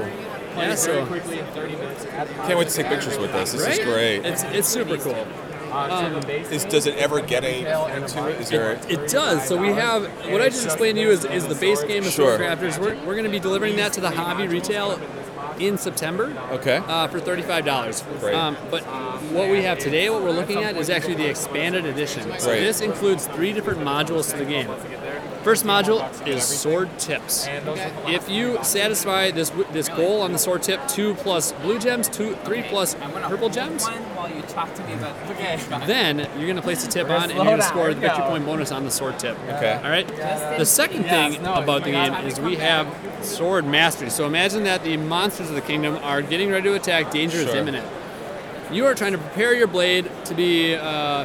Yeah, so can't wait to take pictures with this. This is great. It's super cool. Does it ever get any into it? It does. So we have, what I just explained to you is the base game of Sword Crafters. We're going to be delivering that to the hobby retail in September. Okay. For $35. Right. But what we have today, what we're looking at, is actually the expanded edition. So this includes 3 different modules to the game. First module is sword tips. Okay. If you satisfy this goal on the sword tip, 2+ blue gems, 3+ purple gems. Then you're gonna place the tip on, and you're gonna score the victory point bonus on the sword tip. Okay. All right. The second thing about the game is we have sword mastery. So imagine that the monsters of the kingdom are getting ready to attack. Danger is imminent. You are trying to prepare your blade to be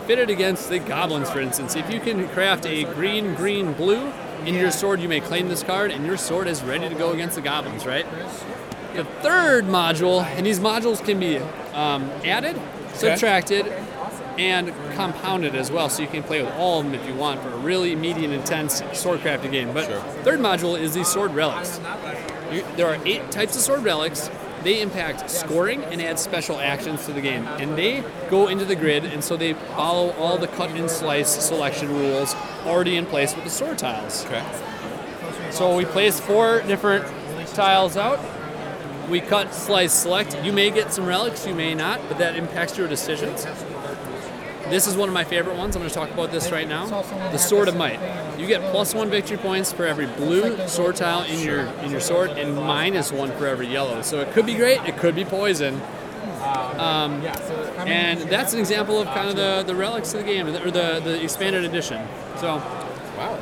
fitted against the goblins, for instance. If you can craft a green, green, blue in your sword, you may claim this card, and your sword is ready to go against the goblins, right? The third module, and these modules can be added, subtracted, and compounded as well, so you can play with all of them if you want for a really meaty and intense sword crafting game. But third module is the sword relics. There are 8 types of sword relics. They impact scoring and add special actions to the game. And they go into the grid, and so they follow all the cut and slice selection rules already in place with the sword tiles. Okay. So we place 4 different tiles out. We cut, slice, select. You may get some relics, you may not, but that impacts your decisions. This is one of my favorite ones. I'm going to talk about this right now. The Sword of Might. You get +1 victory points for every blue sword tile in your sword, and -1 for every yellow. So it could be great. It could be poison. And that's an example of kind of the relics of the game, or the expanded edition. So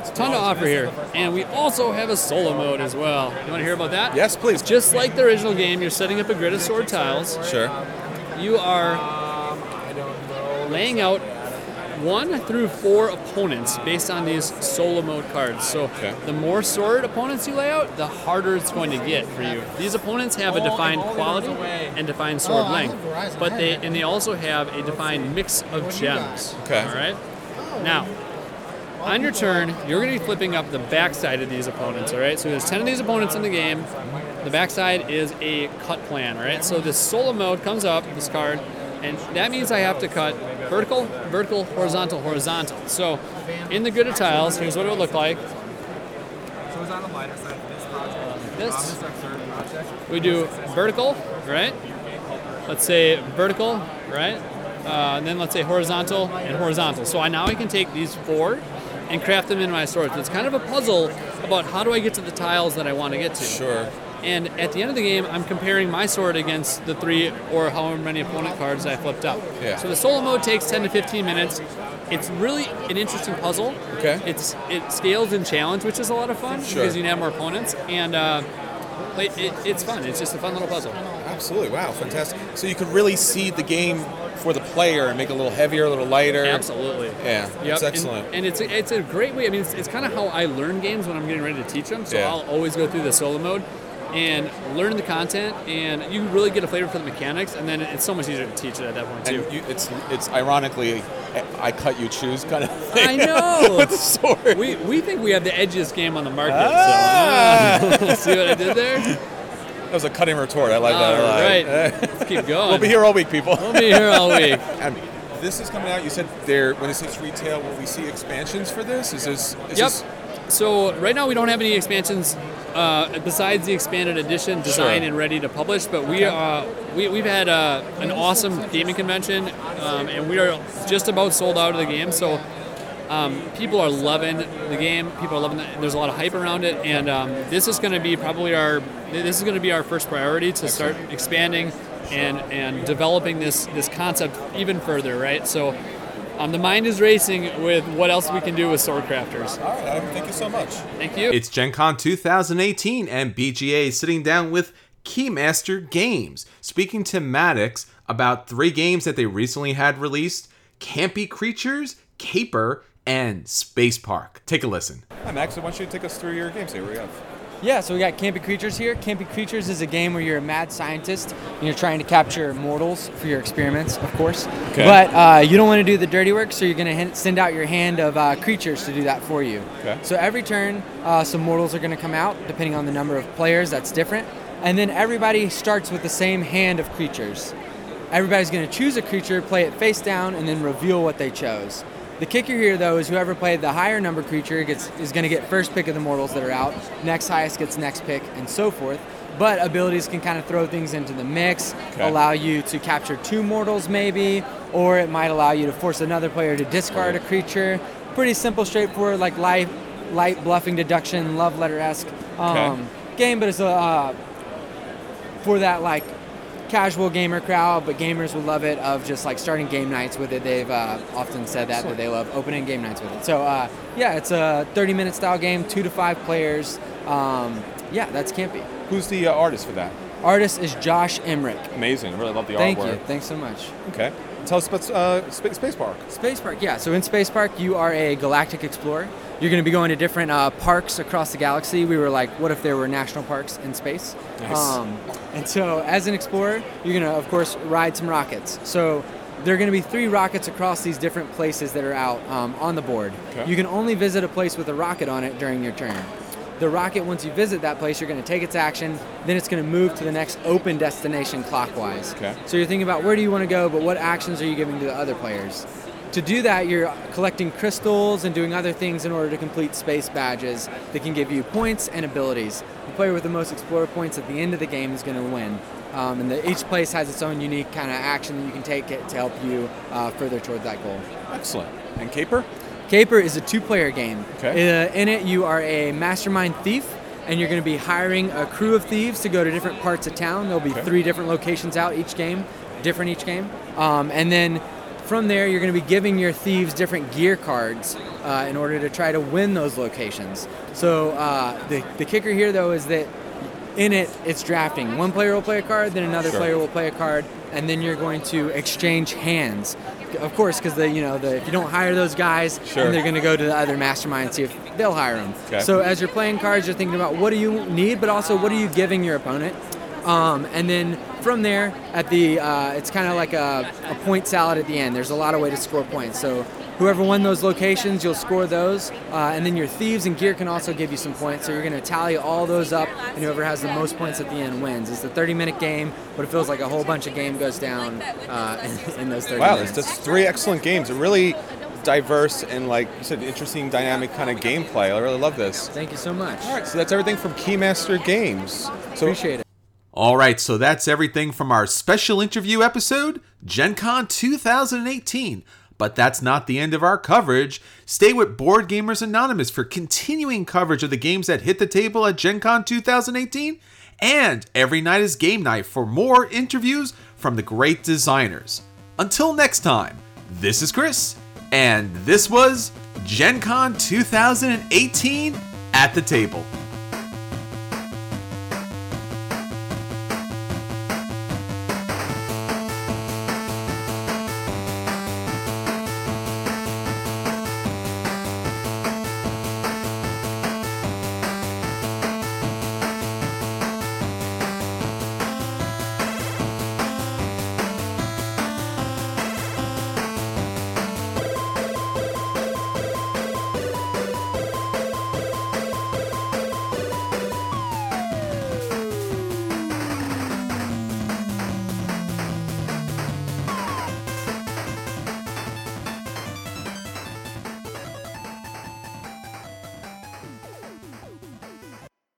it's a ton to offer here. And we also have a solo mode as well. You want to hear about that? Yes, please. Just like the original game, you're setting up a grid of sword tiles. Sure. You are laying out 1 through 4 opponents based on these solo mode cards. So the more sword opponents you lay out, the harder it's going to get for you. These opponents have a defined quality and defined sword length, but they also have a defined mix of gems. Okay. All right. Now, on your turn, you're going to be flipping up the backside of these opponents. All right. So there's 10 of these opponents in the game. The backside is a cut plan. All right. So this solo mode comes up, this card, and that means I have to cut vertical, vertical, horizontal, horizontal. So in the grid of tiles, here's what it would look like. So it's on the lighter side of this project. We do vertical, right? Let's say vertical, right? And then let's say horizontal and horizontal. So I can take these 4 and craft them into my swords. It's kind of a puzzle about how do I get to the tiles that I want to get to. Sure. And at the end of the game, I'm comparing my sword against the 3 or however many opponent cards I flipped up. Yeah. So the solo mode takes 10 to 15 minutes. It's really an interesting puzzle. Okay. It scales in challenge, which is a lot of fun because you can have more opponents. And it's fun. It's just a fun little puzzle. Absolutely. Wow, fantastic. So you could really see the game for the player and make it a little heavier, a little lighter. Absolutely. Yeah, that's excellent. And it's a great way. I mean, it's kind of how I learn games when I'm getting ready to teach them. So I'll always go through the solo mode and learn the content, and you really get a flavor for the mechanics, and then it's so much easier to teach it at that point, too. And it's ironically, I cut, you choose kind of thing. I know! With the sword. We think we have the edgiest game on the market, so see what I did there? That was a cutting retort. I like that. All right. Let's keep going. We'll be here all week, people. We'll be here all week. I mean, this is coming out, you said, there. When it says retail, will we see expansions for this? So right now we don't have any expansions besides the expanded edition designed and ready to publish, but we've had an awesome gaming convention, and we are just about sold out of the game. So people are loving the game. People are loving it. There's a lot of hype around it, and this is going to be probably our first priority to start expanding and developing this concept even further. Right. So. The mind is racing with what else we can do with Sword Crafters. All right, Adam, thank you so much. Thank you. It's Gen Con 2018, and BGA is sitting down with Keymaster Games, speaking to Maddox about 3 games that they recently had released, Campy Creatures, Caper, and Space Park. Take a listen. Hi Max, why don't you take us through your games here? What do you have? Yeah, so we got Campy Creatures here. Campy Creatures is a game where you're a mad scientist and you're trying to capture mortals for your experiments, of course. Okay. But you don't want to do the dirty work, so you're going to send out your hand of creatures to do that for you. Okay. So every turn, some mortals are going to come out, depending on the number of players, that's different. And then everybody starts with the same hand of creatures. Everybody's going to choose a creature, play it face down, and then reveal what they chose. The kicker here, though, is whoever played the higher number creature is going to get first pick of the mortals that are out. Next highest gets next pick, and so forth. But abilities can kind of throw things into the mix, allow you to capture two mortals maybe, or it might allow you to force another player to discard a creature. Pretty simple, straightforward, like light bluffing deduction, love letter-esque game, but it's for that like casual gamer crowd, but gamers would love it, of just like starting game nights with it. They've often said that they love opening game nights with it. So yeah, it's a 30-minute style game, 2 to 5 players. Yeah, that's Campy. Who's the artist for that? Artist is Josh Emmerich. Amazing, really love the artwork. Thank you, thanks so much. Okay, tell us about Space Park. Space Park, yeah, so in Space Park you are a galactic explorer. You're going to be going to different parks across the galaxy. We were like, what if there were national parks in space? Nice. And so as an explorer, you're going to, of course, ride some rockets. So there are going to be 3 rockets across these different places that are out on the board. Okay. You can only visit a place with a rocket on it during your turn. The rocket, once you visit that place, you're going to take its action. Then it's going to move to the next open destination clockwise. Okay. So you're thinking about where do you want to go, but what actions are you giving to the other players? To do that, you're collecting crystals and doing other things in order to complete space badges that can give you points and abilities. The player with the most explorer points at the end of the game is going to win. And each place has its own unique kind of action that you can take to help you further toward that goal. Excellent. And Caper? Caper is a 2-player game. Okay. In it, you are a mastermind thief, and you're going to be hiring a crew of thieves to go to different parts of town. There'll be 3 different locations out each game, different each game. And then from there, you're going to be giving your thieves different gear cards in order to try to win those locations. So the kicker here, though, is that in it, it's drafting. One player will play a card, then another player will play a card, and then you're going to exchange hands. Of course, because if you don't hire those guys, then they're going to go to the other mastermind and see if they'll hire them. Okay. So as you're playing cards, you're thinking about what do you need, but also what are you giving your opponent? And then from there, at the it's kind of like a point salad at the end. There's a lot of ways to score points. So whoever won those locations, you'll score those. And then your thieves and gear can also give you some points. So you're going to tally all those up, and whoever has the most points at the end wins. It's a 30-minute game, but it feels like a whole bunch of game goes down in those 30 minutes. Wow, that's 3 excellent games. It really diverse and, like you said, interesting, dynamic kind of gameplay. I really love this. Thank you so much. All right, so that's everything from Keymaster Games. So appreciate it. All right, so that's everything from our special interview episode, Gen Con 2018. But that's not the end of our coverage. Stay with Board Gamers Anonymous for continuing coverage of the games that hit the table at Gen Con 2018. And every night is game night for more interviews from the great designers. Until next time, this is Chris, and this was Gen Con 2018 at the table.